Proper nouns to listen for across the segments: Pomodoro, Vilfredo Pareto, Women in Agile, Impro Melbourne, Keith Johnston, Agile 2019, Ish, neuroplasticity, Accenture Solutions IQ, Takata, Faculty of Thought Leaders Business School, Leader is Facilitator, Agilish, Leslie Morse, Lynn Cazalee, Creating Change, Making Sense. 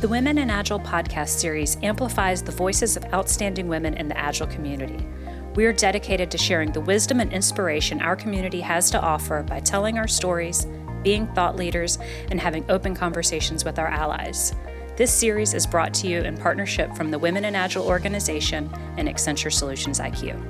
The Women in Agile podcast series amplifies the voices of outstanding women in the Agile community. We are dedicated to sharing the wisdom and inspiration our community has to offer by telling our stories, being thought leaders, and having open conversations with our allies. This series is brought to you in partnership from the Women in Agile organization and Accenture Solutions IQ.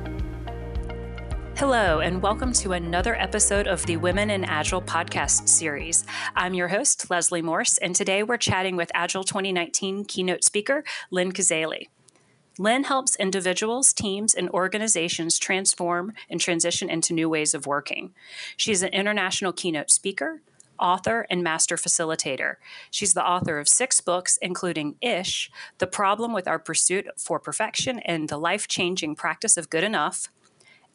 Hello, and welcome to another episode of the Women in Agile podcast series. I'm your host, Leslie Morse, and today we're chatting with Agile 2019 keynote speaker, Lynn Cazalee. Lynn helps individuals, teams, and organizations transform and transition into new ways of working. She's an international keynote speaker, author, and master facilitator. She's the author of 6 books, including Ish, The Problem with Our Pursuit for Perfection and the Life-Changing Practice of Good Enough,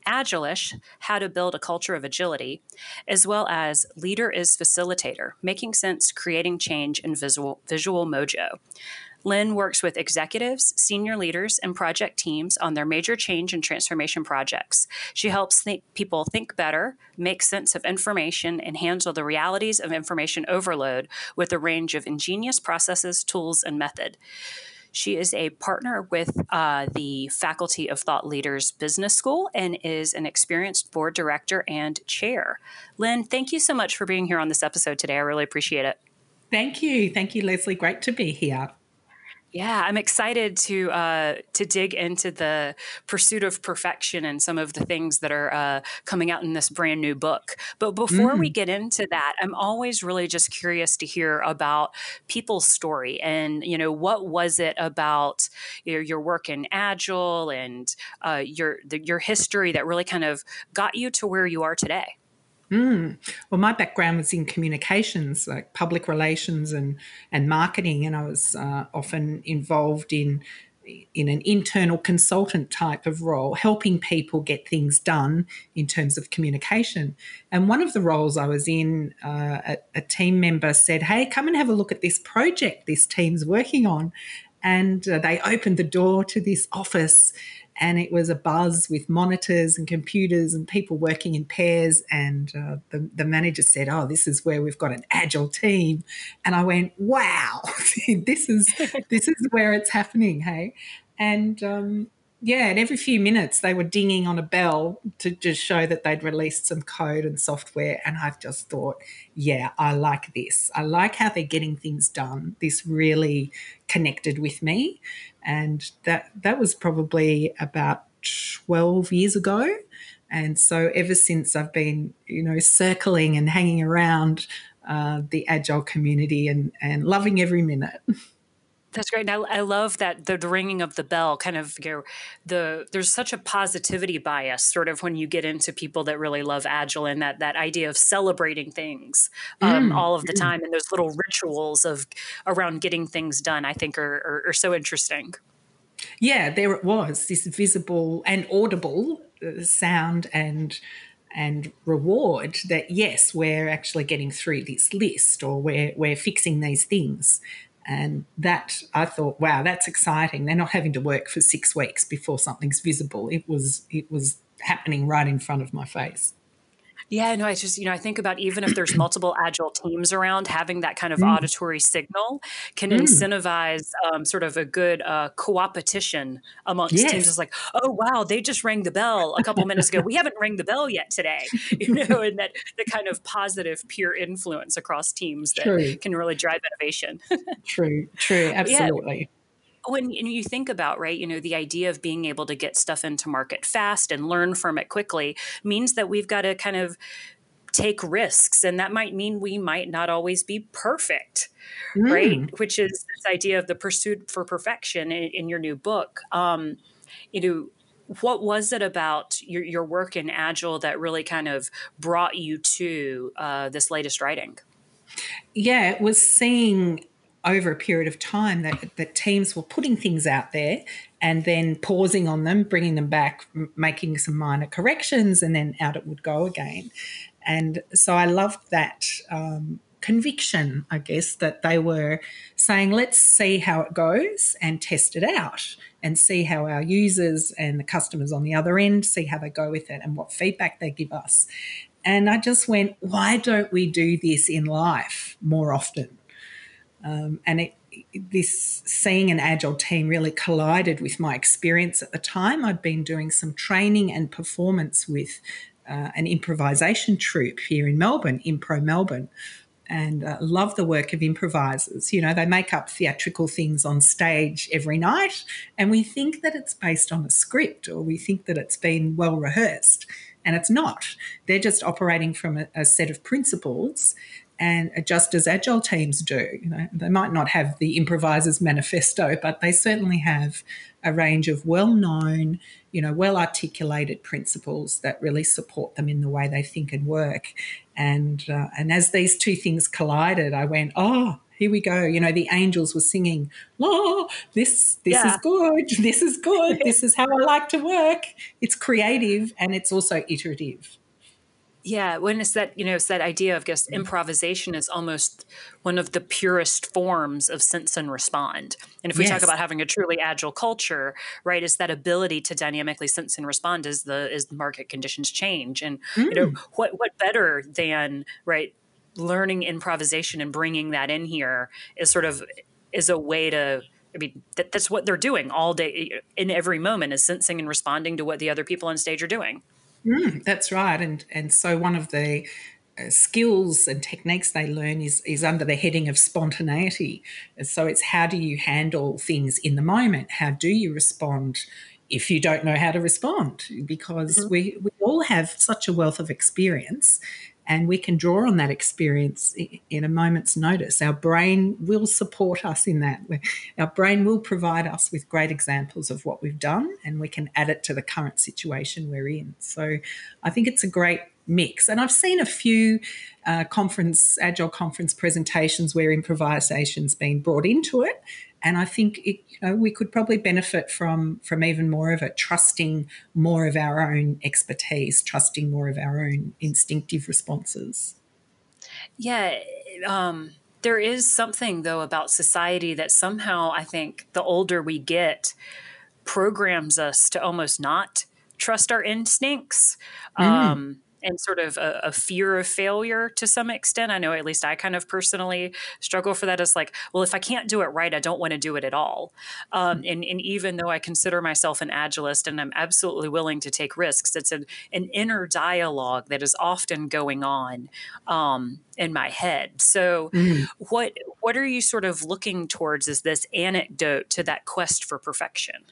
Agilish, How to Build a Culture of Agility, as well as Leader is Facilitator, Making Sense, Creating Change, and Visual Mojo. Lynn works with executives, senior leaders, and project teams on their major change and transformation projects. She helps people think better, make sense of information, and handle the realities of information overload with a range of ingenious processes, tools, and method. She is a partner with the Faculty of Thought Leaders Business School and is an experienced board director and chair. Lynn, thank you so much for being here on this episode today. I really appreciate it. Thank you. Thank you, Leslie. Great to be here. Yeah, I'm excited to dig into the pursuit of perfection and some of the things that are coming out in this brand new book. But before we get into that, I'm always really just curious to hear about people's story and, you know, what was it about your work in Agile and your history that really kind of got you to where you are today? Well, my background was in communications, like public relations and marketing, and I was often involved in an internal consultant type of role, helping people get things done in terms of communication. And one of the roles I was in, a team member said, "Hey, come and have a look at this project this team's working on." And they opened the door to this office, and it was a buzz with monitors and computers and people working in pairs. And the manager said, "Oh, this is where we've got an agile team." And I went, "Wow, this is where it's happening, hey?" And and every few minutes they were dinging on a bell to just show that they'd released some code and software. And I've just thought, yeah, I like this. I like how they're getting things done. This really connected with me. And that was probably about 12 years ago. And so ever since I've been, you know, circling and hanging around the Agile community and loving every minute. That's great. And I love that the ringing of the bell kind of, you know, there's such a positivity bias sort of when you get into people that really love Agile and that idea of celebrating things all of the time. And those little rituals around getting things done, I think are so interesting. Yeah, there it was, this visible and audible sound and reward that, yes, we're actually getting through this list or we're fixing these things. And that, I thought, wow, that's exciting. They're not having to work for 6 weeks before something's visible. It was happening right in front of my face. Yeah, no, I just, you know, I think about even if there's multiple Agile teams around, having that kind of auditory signal can incentivize sort of a good co-opetition amongst teams. It's like, oh, wow, they just rang the bell a couple minutes ago. We haven't rang the bell yet today, you know, and that the kind of positive peer influence across teams that can really drive innovation. True, absolutely. Yeah. When you think about, right, you know, the idea of being able to get stuff into market fast and learn from it quickly means that we've got to kind of take risks. And that might mean we might not always be perfect, right? Which is this idea of the pursuit for perfection in your new book. You know, what was it about your work in Agile that really kind of brought you to this latest writing? Yeah, it was seeing over a period of time that teams were putting things out there and then pausing on them, bringing them back, making some minor corrections, and then out it would go again. And so I loved that conviction, I guess, that they were saying, let's see how it goes and test it out and see how our users and the customers on the other end see how they go with it and what feedback they give us. And I just went, why don't we do this in life more often? And this seeing an agile team really collided with my experience at the time. I'd been doing some training and performance with an improvisation troupe here in Melbourne, Impro Melbourne, and love the work of improvisers. You know, they make up theatrical things on stage every night, and we think that it's based on a script, or we think that it's been well rehearsed, and it's not. They're just operating from a set of principles, and just as agile teams do. You know, they might not have the improviser's manifesto, but they certainly have a range of well-known, you know, well-articulated principles that really support them in the way they think and work. And as these two things collided, I went, oh, here we go. You know, the angels were singing, oh, this is good, this is good, this is how I like to work. It's creative and it's also iterative. Yeah, when it's that, you know, it's that idea of just improvisation is almost one of the purest forms of sense and respond. And if we talk about having a truly agile culture, right, is that ability to dynamically sense and respond as the market conditions change. And you know, what better than, right, learning improvisation and bringing that in here is sort of is a way to. I mean, that's what they're doing all day in every moment is sensing and responding to what the other people on stage are doing. That's right. And so one of the skills and techniques they learn is under the heading of spontaneity. And so it's how do you handle things in the moment? How do you respond if you don't know how to respond? Because we all have such a wealth of experience, and we can draw on that experience in a moment's notice. Our brain will support us in that. Our brain will provide us with great examples of what we've done, and we can add it to the current situation we're in. So I think it's a great mix. And I've seen a few agile conference presentations where improvisation's been brought into it. And I think we could probably benefit from even more of it, trusting more of our own expertise, trusting more of our own instinctive responses. Yeah, there is something, though, about society that somehow I think the older we get programs us to almost not trust our instincts. And sort of a fear of failure to some extent. I know at least I kind of personally struggle for that. It's like, well, if I can't do it right, I don't want to do it at all. And even though I consider myself an agilist and I'm absolutely willing to take risks, it's an inner dialogue that is often going on in my head. So what are you sort of looking towards as this anecdote to that quest for perfection?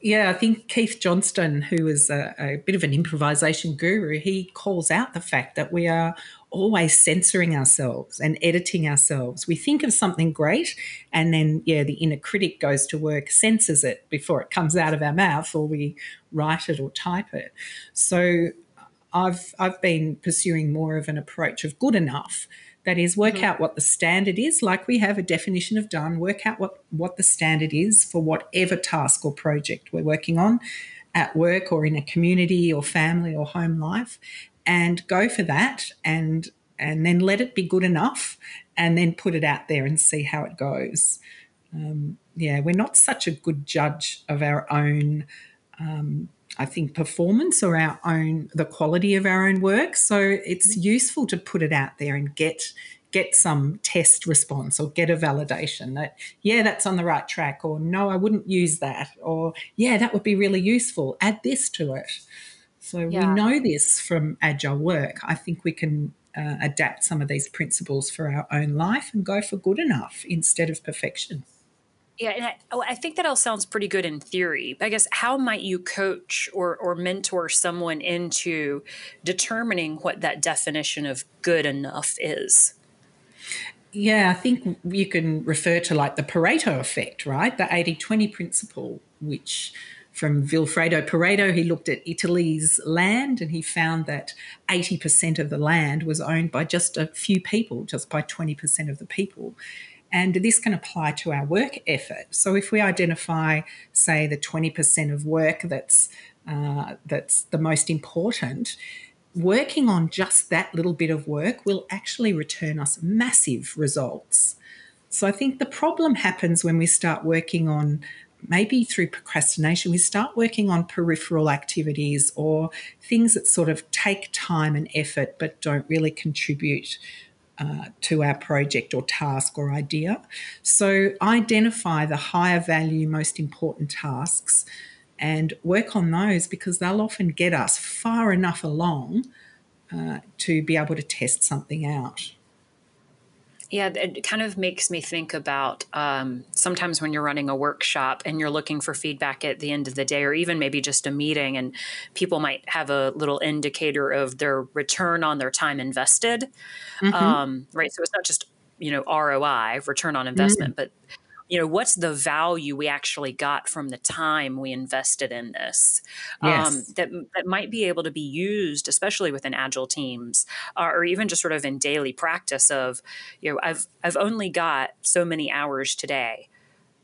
Yeah, I think Keith Johnston, who is a bit of an improvisation guru, he calls out the fact that we are always censoring ourselves and editing ourselves. We think of something great and then, the inner critic goes to work, censors it before it comes out of our mouth or we write it or type it. So I've been pursuing more of an approach of good enough. That is, work out what the standard is, like we have a definition of done, work out what the standard is for whatever task or project we're working on at work or in a community or family or home life, and go for that and then let it be good enough and then put it out there and see how it goes. We're not such a good judge of our own I think performance or the quality of our own work. So it's useful to put it out there and get some test response or get a validation that, that's on the right track, or no, I wouldn't use that, or that would be really useful. Add this to it. So we know this from agile work. I think we can adapt some of these principles for our own life and go for good enough instead of perfection. Yeah, and I think that all sounds pretty good in theory. But I guess how might you coach or mentor someone into determining what that definition of good enough is? Yeah, I think you can refer to like the Pareto effect, right? The 80-20 principle, which from Vilfredo Pareto, he looked at Italy's land and he found that 80% of the land was owned by just a few people, just by 20% of the people. And this can apply to our work effort. So if we identify, say, the 20% of work that's the most important, working on just that little bit of work will actually return us massive results. So I think the problem happens when we start working on, maybe through procrastination, we start working on peripheral activities or things that sort of take time and effort but don't really contribute to our project or task or idea. So identify the higher value, most important tasks and work on those, because they'll often get us far enough along to be able to test something out. Yeah, it kind of makes me think about sometimes when you're running a workshop and you're looking for feedback at the end of the day, or even maybe just a meeting, and people might have a little indicator of their return on their time invested, right? So it's not just, ROI, return on investment, but, what's the value we actually got from the time we invested in this that might be able to be used, especially within Agile teams, or even just sort of in daily practice of, I've only got so many hours today.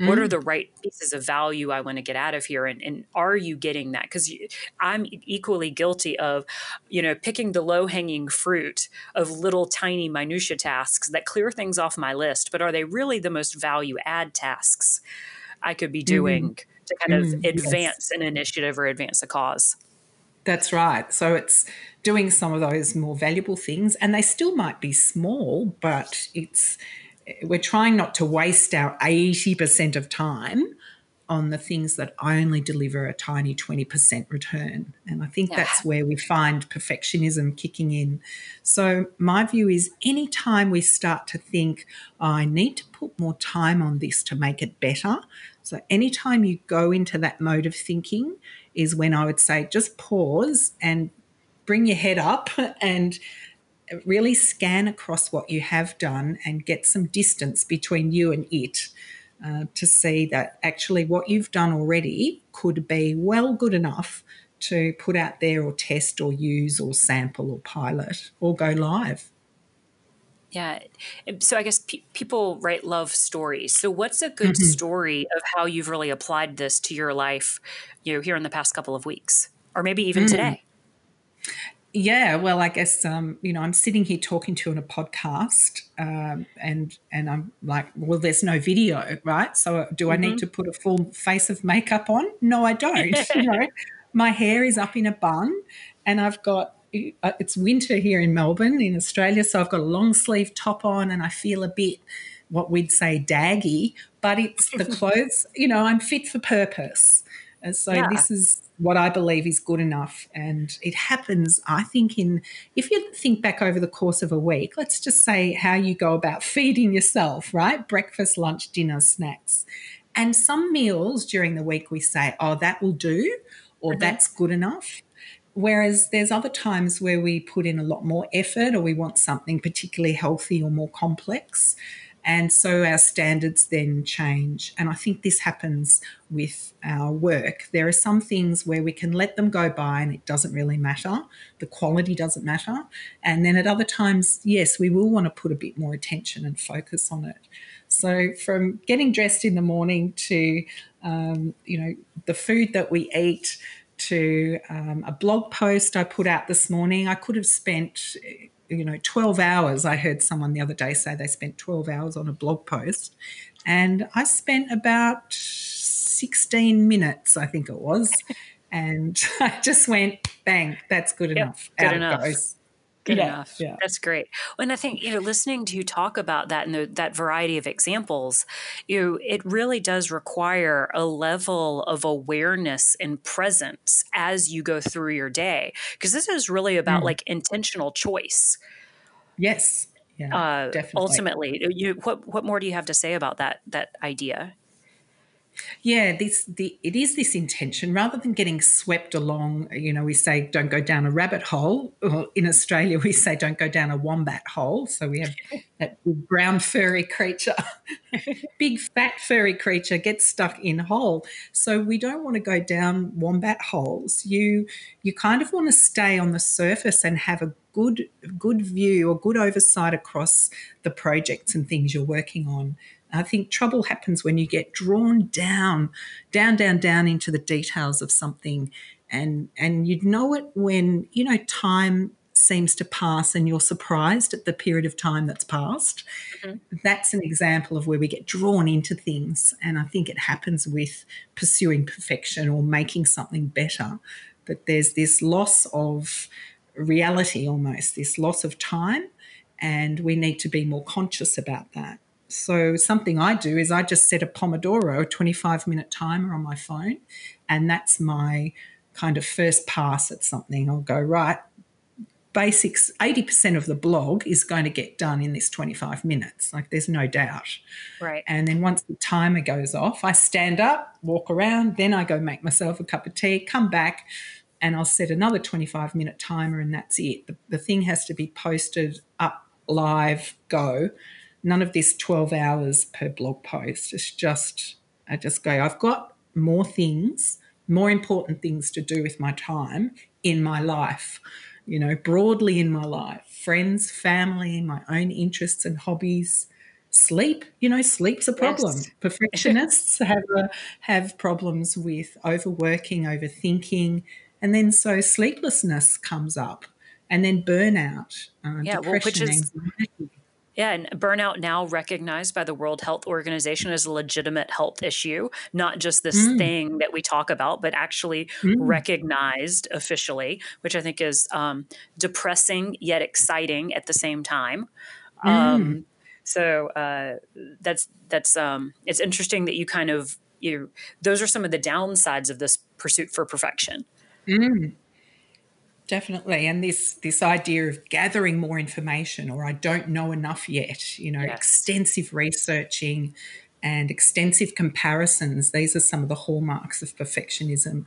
What are the right pieces of value I want to get out of here? And are you getting that? Because I'm equally guilty of, picking the low-hanging fruit of little tiny minutia tasks that clear things off my list, but are they really the most value-add tasks I could be doing to kind of advance an initiative or advance a cause? That's right. So it's doing some of those more valuable things, and they still might be small, but we're trying not to waste our 80% of time on the things that only deliver a tiny 20% return. And I think that's where we find perfectionism kicking in. So my view is any time we start to think, I need to put more time on this to make it better. So any time you go into that mode of thinking is when I would say just pause and bring your head up and really scan across what you have done and get some distance between you and it to see that actually what you've done already could be well good enough to put out there or test or use or sample or pilot or go live. Yeah. So I guess people, love stories. So what's a good story of how you've really applied this to your life, here in the past couple of weeks or maybe even today? Yeah, well, I guess, I'm sitting here talking to you on a podcast and I'm like, well, there's no video, right? So do I need to put a full face of makeup on? No, I don't. My hair is up in a bun and I've got, it's winter here in Melbourne in Australia, so I've got a long sleeve top on and I feel a bit what we'd say daggy, but it's the clothes, I'm fit for purpose. And so this is what I believe is good enough. And it happens, I think, if you think back over the course of a week, let's just say how you go about feeding yourself, right? Breakfast, lunch, dinner, snacks. And some meals during the week we say, oh, that will do, or that's good enough. Whereas there's other times where we put in a lot more effort or we want something particularly healthy or more complex. And so our standards then change. And I think this happens with our work. There are some things where we can let them go by and it doesn't really matter. The quality doesn't matter. And then at other times, yes, we will want to put a bit more attention and focus on it. So from getting dressed in the morning to, the food that we eat to a blog post I put out this morning, I could have spent 12 hours. I heard someone the other day say they spent 12 hours on a blog post, and I spent about 16 minutes, I think it was, and I just went, bang, that's good enough. Good enough. Good enough. Yeah. That's great. And I think, listening to you talk about that and that variety of examples, it really does require a level of awareness and presence as you go through your day, because this is really about intentional choice. Yes. Yeah, definitely. Ultimately, what more do you have to say about that idea? Yeah, it is this intention rather than getting swept along. We say don't go down a rabbit hole. Or in Australia, we say don't go down a wombat hole. So we have that big brown furry creature, big fat furry creature gets stuck in hole. So we don't want to go down wombat holes. You kind of want to stay on the surface and have a good view or good oversight across the projects and things you're working on. I think trouble happens when you get drawn down into the details of something, and you'd know it when, time seems to pass and you're surprised at the period of time that's passed. That's an example of where we get drawn into things, and I think it happens with pursuing perfection or making something better, that there's this loss of reality almost, this loss of time and we need to be more conscious about that. So something I do is I just set a Pomodoro, a 25-minute timer on my phone, and that's my kind of first pass at something. I'll go, right, basics, 80% of the blog is going to get done in this 25 minutes, like there's no doubt. Right. And then once the timer goes off, I stand up, walk around, then I go make myself a cup of tea, come back, and I'll set another 25-minute timer, and that's it. The thing has to be posted up, live, go. None of this 12 hours per blog post. It's just, I just go, I've got more things, more important things to do with my time in my life, you know, broadly in my life, friends, family, my own interests and hobbies, sleep. You know, sleep's a problem. Yes. Perfectionists have problems with overworking, overthinking, and then so sleeplessness comes up, and then burnout, depression, anxiety. Yeah, and burnout now recognized by the World Health Organization as a legitimate health issue, not just this thing that we talk about, but actually recognized officially, which I think is depressing yet exciting at the same time. So that's it's interesting that you kind of, those are some of the downsides of this pursuit for perfection. Definitely. And this idea of gathering more information, or I don't know enough yet, extensive researching and extensive comparisons. These are some of the hallmarks of perfectionism.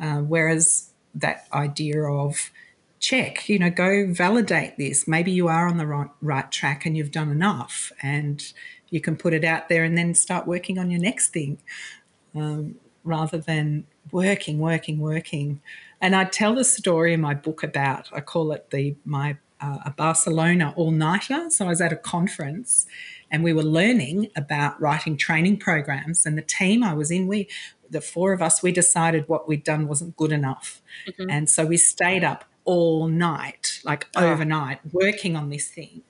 Whereas that idea of check, go validate this. Maybe you are on the right track and you've done enough, and you can put it out there and then start working on your next thing, rather than working. And I tell the story in my book about, I call it my Barcelona all-nighter. So I was at a conference and we were learning about writing training programs, and the team I was in, the four of us, we decided what we'd done wasn't good enough. Mm-hmm. And so we stayed up all night, overnight, working on this thing.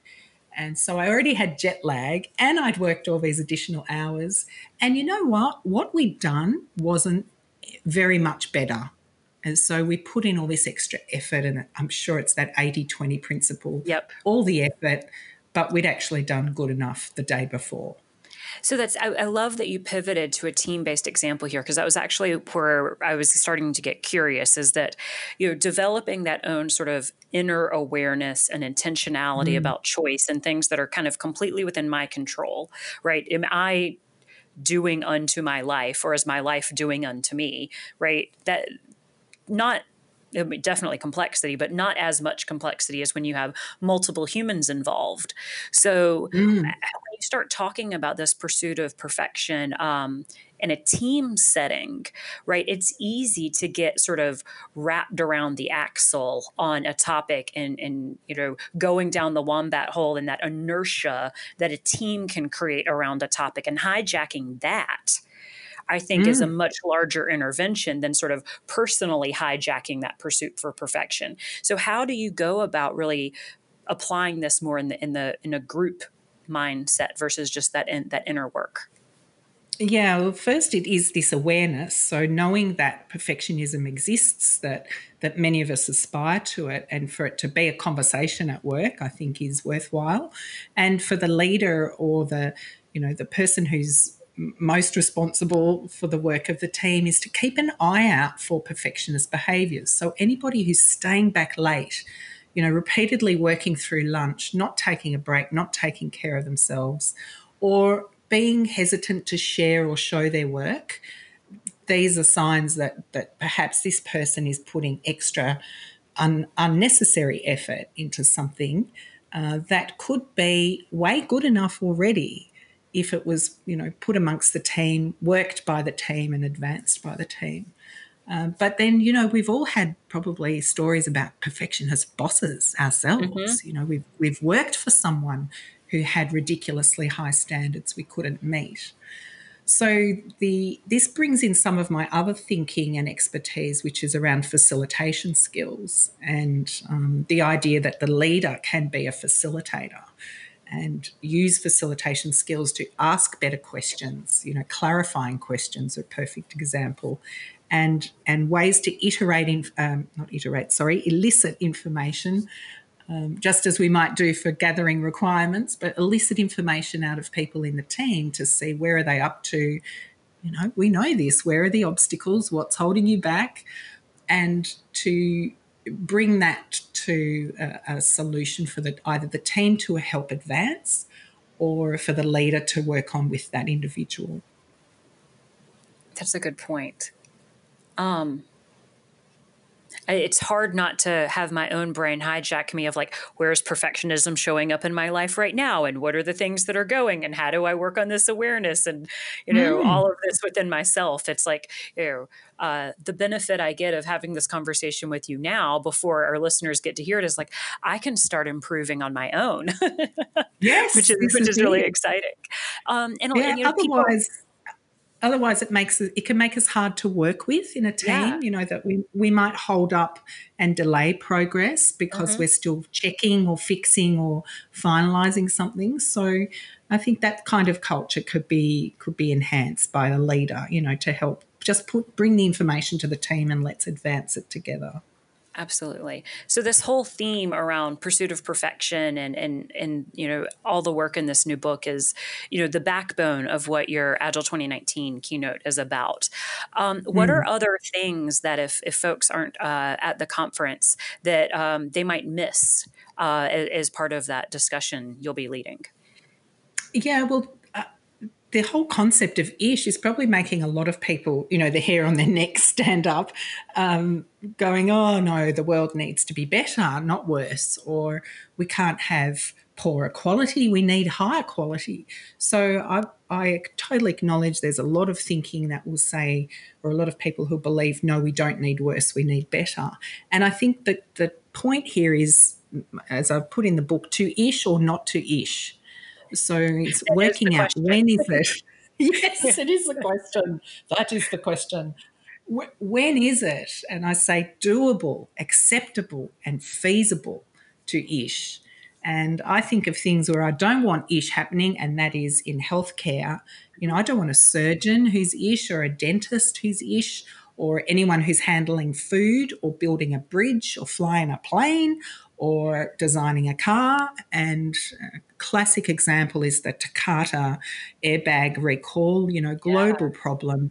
And so I already had jet lag and I'd worked all these additional hours. And you know what? What we'd done wasn't very much better. And so we put in all this extra effort, and I'm sure it's that 80-20 principle, all the effort, but we'd actually done good enough the day before. So I love that you pivoted to a team-based example here, because that was actually where I was starting to get curious, is that developing that own sort of inner awareness and intentionality about choice and things that are kind of completely within my control, right? Am I doing unto my life, or is my life doing unto me, right? That not definitely complexity, but not as much complexity as when you have multiple humans involved. So when you start talking about this pursuit of perfection in a team setting, right, it's easy to get sort of wrapped around the axle on a topic and going down the wombat hole and that inertia that a team can create around a topic, and hijacking that, I think, is a much larger intervention than sort of personally hijacking that pursuit for perfection. So how do you go about really applying this more in a group mindset versus just that inner work? Yeah, well, first it is this awareness. So knowing that perfectionism exists, that many of us aspire to it, and for it to be a conversation at work, I think is worthwhile. And for the leader or the person who's most responsible for the work of the team is to keep an eye out for perfectionist behaviours. So anybody who's staying back late, repeatedly working through lunch, not taking a break, not taking care of themselves, or being hesitant to share or show their work, these are signs that perhaps this person is putting extra unnecessary effort into something that could be way good enough already, if it was, put amongst the team, worked by the team and advanced by the team. But then, we've all had probably stories about perfectionist bosses ourselves. Mm-hmm. We've worked for someone who had ridiculously high standards we couldn't meet. So this brings in some of my other thinking and expertise, which is around facilitation skills and the idea that the leader can be a facilitator and use facilitation skills to ask better questions. Clarifying questions are a perfect example, and ways to elicit information just as we might do for gathering requirements, but elicit information out of people in the team to see where are they up to. You know, we know this, where are the obstacles, what's holding you back, and to bring that to a solution for the, either the team to help advance or for the leader to work on with that individual. That's a good point. It's hard not to have my own brain hijack me of like, where's perfectionism showing up in my life right now? And what are the things that are going? And how do I work on this awareness? And, you know, all of this within myself. It's like, you know, the benefit I get of having this conversation with you now before our listeners get to hear it is like, I can start improving on my own. Yes. which is really exciting. And you know, Otherwise, it can make us hard to work with in a team, you know, that we might hold up and delay progress because we're still checking or fixing or finalising something. So I think that kind of culture could be enhanced by a leader, you know, to help just bring the information to the team and let's advance it together. Absolutely. So this whole theme around pursuit of perfection and you know, all the work in this new book is, you know, the backbone of what your Agile 2019 keynote is about. What are other things that if folks aren't at the conference that they might miss as part of that discussion you'll be leading? Yeah, well, the whole concept of Ish is probably making a lot of people, you know, the hair on their neck stand up, going, oh, no, the world needs to be better, not worse, or we can't have poorer quality, we need higher quality. So I totally acknowledge there's a lot of thinking that will say, or a lot of people who believe, no, we don't need worse, we need better. And I think that the point here is, as I've put in the book, to Ish or not to Ish. So it's working out when is it? Yes, it is the question. That is the question. When is it? And I say doable, acceptable and feasible to Ish. And I think of things where I don't want Ish happening, and that is in healthcare. You know, I don't want a surgeon who's Ish or a dentist who's Ish or anyone who's handling food or building a bridge or flying a plane or designing a car. And a classic example is the Takata airbag recall, you know, global problem.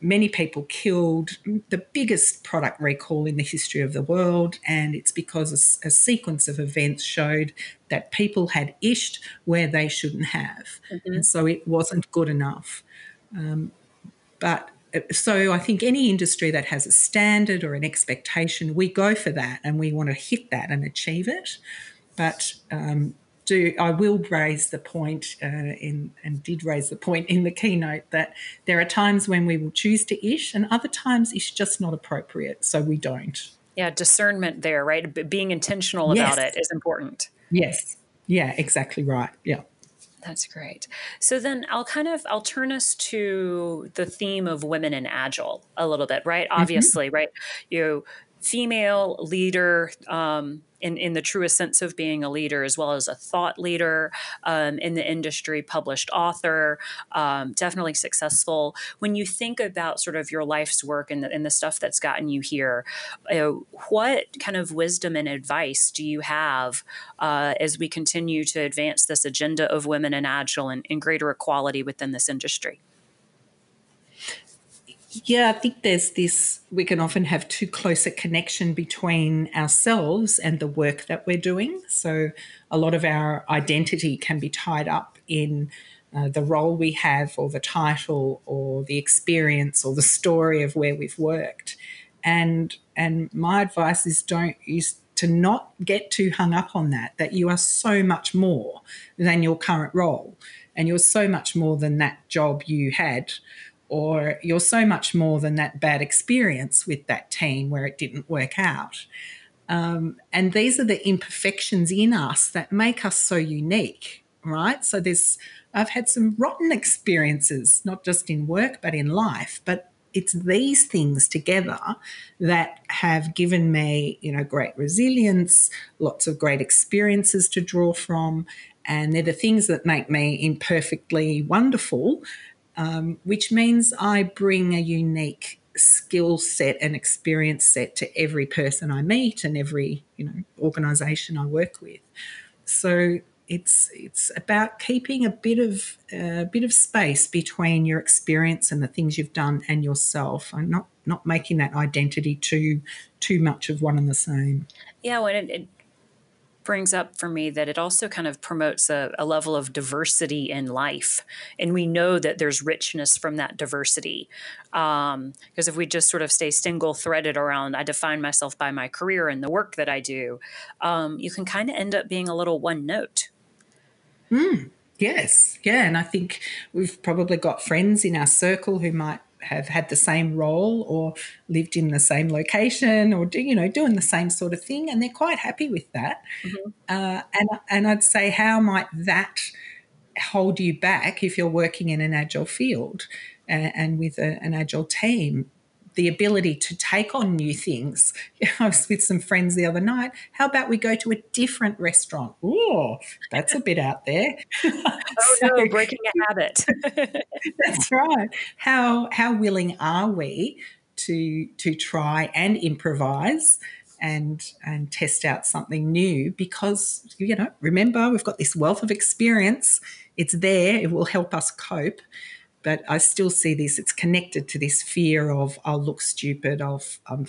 Many people killed, the biggest product recall in the history of the world, and it's because a sequence of events showed that people had ished where they shouldn't have. And so it wasn't good enough. So I think any industry that has a standard or an expectation, we go for that and we want to hit that and achieve it. But I will raise the point in the keynote that there are times when we will choose to ish and other times it's just not appropriate, so we don't. Yeah, discernment there, right? Being intentional about it is important. Yes. Yeah, exactly right. Yeah. That's great. So then I'll turn us to the theme of women in Agile a little bit, right? Obviously, right? You know, female leader in the truest sense of being a leader, as well as a thought leader in the industry, published author, definitely successful. When you think about sort of your life's work and the stuff that's gotten you here, what kind of wisdom and advice do you have as we continue to advance this agenda of women in Agile and greater equality within this industry? Yeah, I think there's this, we can often have too close a connection between ourselves and the work that we're doing. So a lot of our identity can be tied up in the role we have or the title or the experience or the story of where we've worked. And my advice is to not get too hung up on that you are so much more than your current role and you're so much more than that job you had, or you're so much more than that bad experience with that team where it didn't work out. And these are the imperfections in us that make us so unique, right? So I've had some rotten experiences, not just in work but in life, but it's these things together that have given me, you know, great resilience, lots of great experiences to draw from, and they're the things that make me imperfectly wonderful. Which means I bring a unique skill set and experience set to every person I meet and every, organisation I work with. So it's about keeping a bit of space between your experience and the things you've done and yourself, and not making that identity too much of one and the same. Yeah, well, it brings up for me that it also kind of promotes a level of diversity in life. And we know that there's richness from that diversity. Because if we just sort of stay single-threaded around, I define myself by my career and the work that I do, you can kind of end up being a little one note. Mm, yes. Yeah. And I think we've probably got friends in our circle who might have had the same role or lived in the same location or doing the same sort of thing, and they're quite happy with that. Mm-hmm. And I'd say, how might that hold you back if you're working in an agile field and with an agile team? The ability to take on new things. I was with some friends the other night. How about we go to a different restaurant? Ooh, that's a bit out there. Oh, breaking a habit. That's right. How willing are we to try and improvise and test out something new? Because, remember, we've got this wealth of experience. It's there. It will help us cope. But I still see this, it's connected to this fear of I'll look stupid, I'm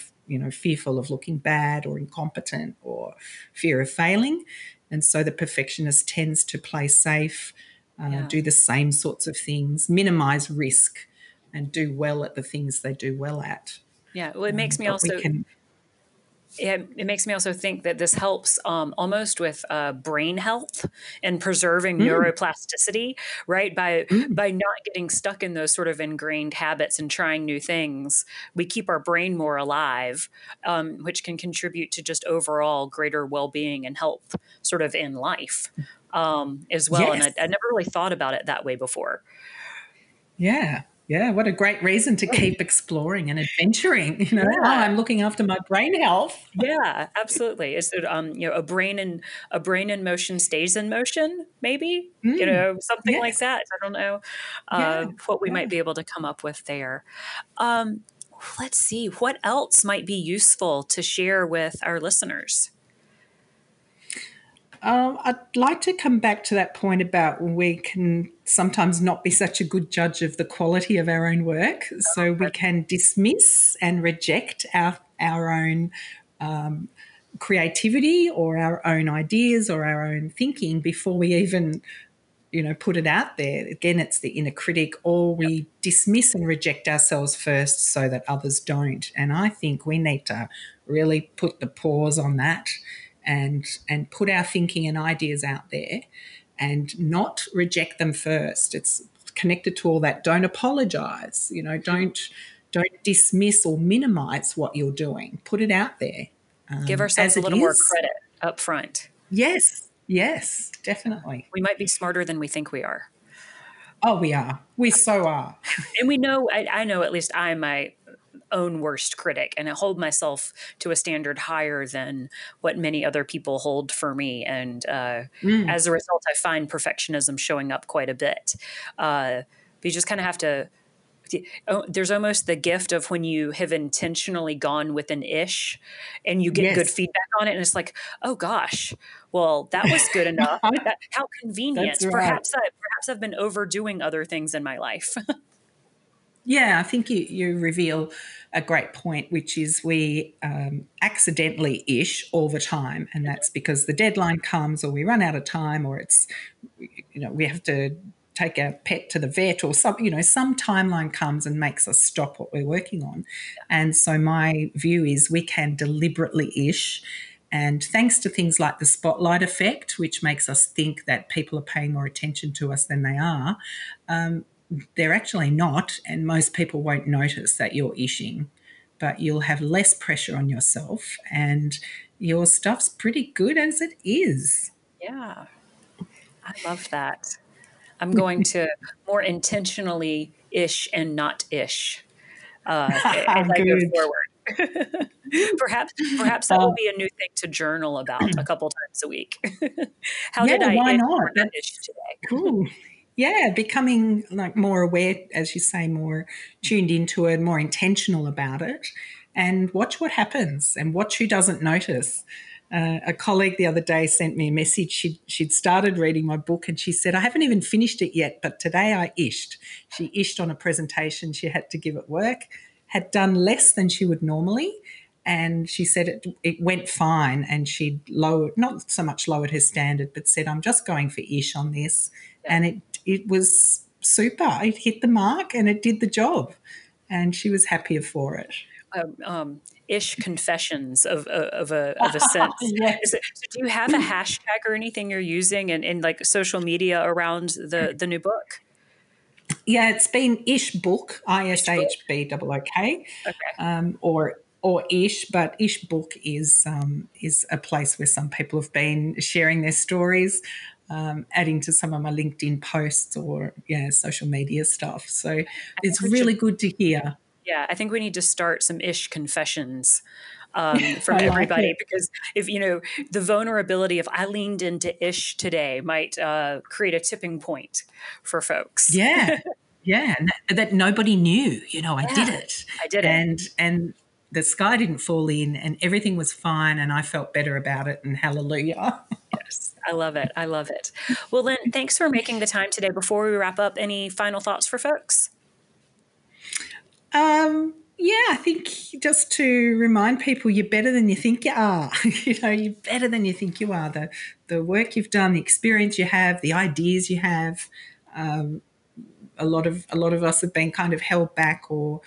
fearful of looking bad or incompetent or fear of failing. And so the perfectionist tends to play safe, do the same sorts of things, minimise risk and do well at the things they do well at. Yeah, well, it makes me also... It makes me also think that this helps almost with brain health and preserving neuroplasticity, right? By not getting stuck in those sort of ingrained habits and trying new things, we keep our brain more alive, which can contribute to just overall greater well-being and health sort of in life as well. Yes. And I never really thought about it that way before. Yeah. Yeah, what a great reason to keep exploring and adventuring. I'm looking after my brain health. Yeah, absolutely. It's a brain in motion stays in motion. Maybe something like that. I don't know what we might be able to come up with there. Let's see what else might be useful to share with our listeners. I'd like to come back to that point about we can sometimes not be such a good judge of the quality of our own work. So we can dismiss and reject our own creativity or our own ideas or our own thinking before we even, put it out there. Again, it's the inner critic, or we dismiss and reject ourselves first so that others don't. And I think we need to really put the pause on that and put our thinking and ideas out there and not reject them first. It's connected to all that. Don't apologise, don't dismiss or minimise what you're doing. Put it out there. Give ourselves a little more credit up front. Yes, definitely. We might be smarter than we think we are. Oh, we are. We so are. And we know, I know at least I might, own worst critic, and I hold myself to a standard higher than what many other people hold for me. And as a result, I find perfectionism showing up quite a bit. But you just kind of have to, there's almost the gift of when you have intentionally gone with an ish and you get good feedback on it. And it's like, oh gosh, well, that was good enough. How convenient. Right. Perhaps I've been overdoing other things in my life. Yeah, I think you reveal a great point, which is we accidentally ish all the time, and that's because the deadline comes or we run out of time or it's, we have to take our pet to the vet or something, some timeline comes and makes us stop what we're working on. And so my view is we can deliberately ish. And thanks to things like the spotlight effect, which makes us think that people are paying more attention to us than they are, they're actually not, and most people won't notice that you're ishing, but you'll have less pressure on yourself and your stuff's pretty good as it is. Yeah, I love that. I'm going to more intentionally ish and not ish as I go forward. Perhaps that will be a new thing to journal about a couple times a week. How did I ish today? Cool. yeah, becoming like more aware, as you say, more tuned into it, more intentional about it, and watch what happens and watch who doesn't notice. A colleague the other day sent me a message. She'd started reading my book and she said, I haven't even finished it yet, but today I ished. She ished on a presentation she had to give at work, had done less than she would normally, and she said it went fine, and she'd lowered, not so much lowered her standard, but said, I'm just going for ish on this. And it was super. It hit the mark and it did the job, and she was happier for it. Ish confessions of a sense. Yes. So do you have a hashtag or anything you're using in like social media around the new book? Yeah, it's been Ish Book, ISHBOOK, or Ish, but Ish Book is a place where some people have been sharing their stories, adding to some of my LinkedIn posts or social media stuff. So it's really good to hear. Yeah, I think we need to start some ish confessions from everybody, because if the vulnerability of I leaned into ish today might create a tipping point for folks. Yeah, yeah, and that nobody knew. I did it, and the sky didn't fall in, and everything was fine, and I felt better about it, and hallelujah. Yes, I love it. Well, Lynn, thanks for making the time today. Before we wrap up, any final thoughts for folks? I think just to remind people, you're better than you think you are. You're better than you think you are. The work you've done, the experience you have, the ideas you have. A lot of us have been kind of held back or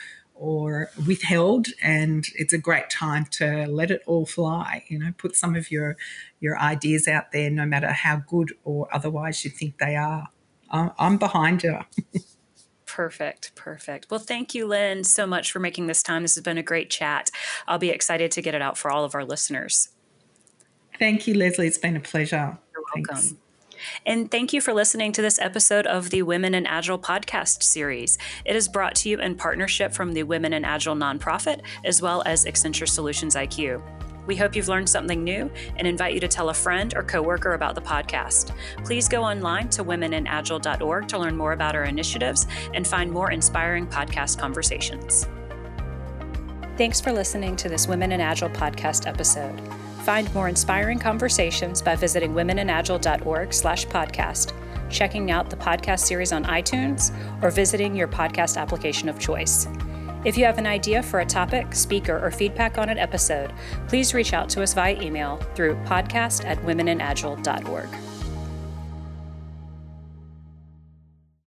withheld, and it's a great time to let it all fly. Put some of your ideas out there, no matter how good or otherwise you think they are. I'm behind you. Perfect. Well, thank you, Lynn, so much for making this time. This has been a great chat. I'll be excited to get it out for all of our listeners. Thank you, Leslie. It's been a pleasure. You're welcome. Thanks. And thank you for listening to this episode of the Women in Agile podcast series. It is brought to you in partnership from the Women in Agile nonprofit, as well as Accenture Solutions IQ. We hope you've learned something new and invite you to tell a friend or coworker about the podcast. Please go online to womeninagile.org to learn more about our initiatives and find more inspiring podcast conversations. Thanks for listening to this Women in Agile podcast episode. Find more inspiring conversations by visiting womeninagile.org/podcast, checking out the podcast series on iTunes, or visiting your podcast application of choice. If you have an idea for a topic, speaker, or feedback on an episode, please reach out to us via email through podcast@womeninagile.org.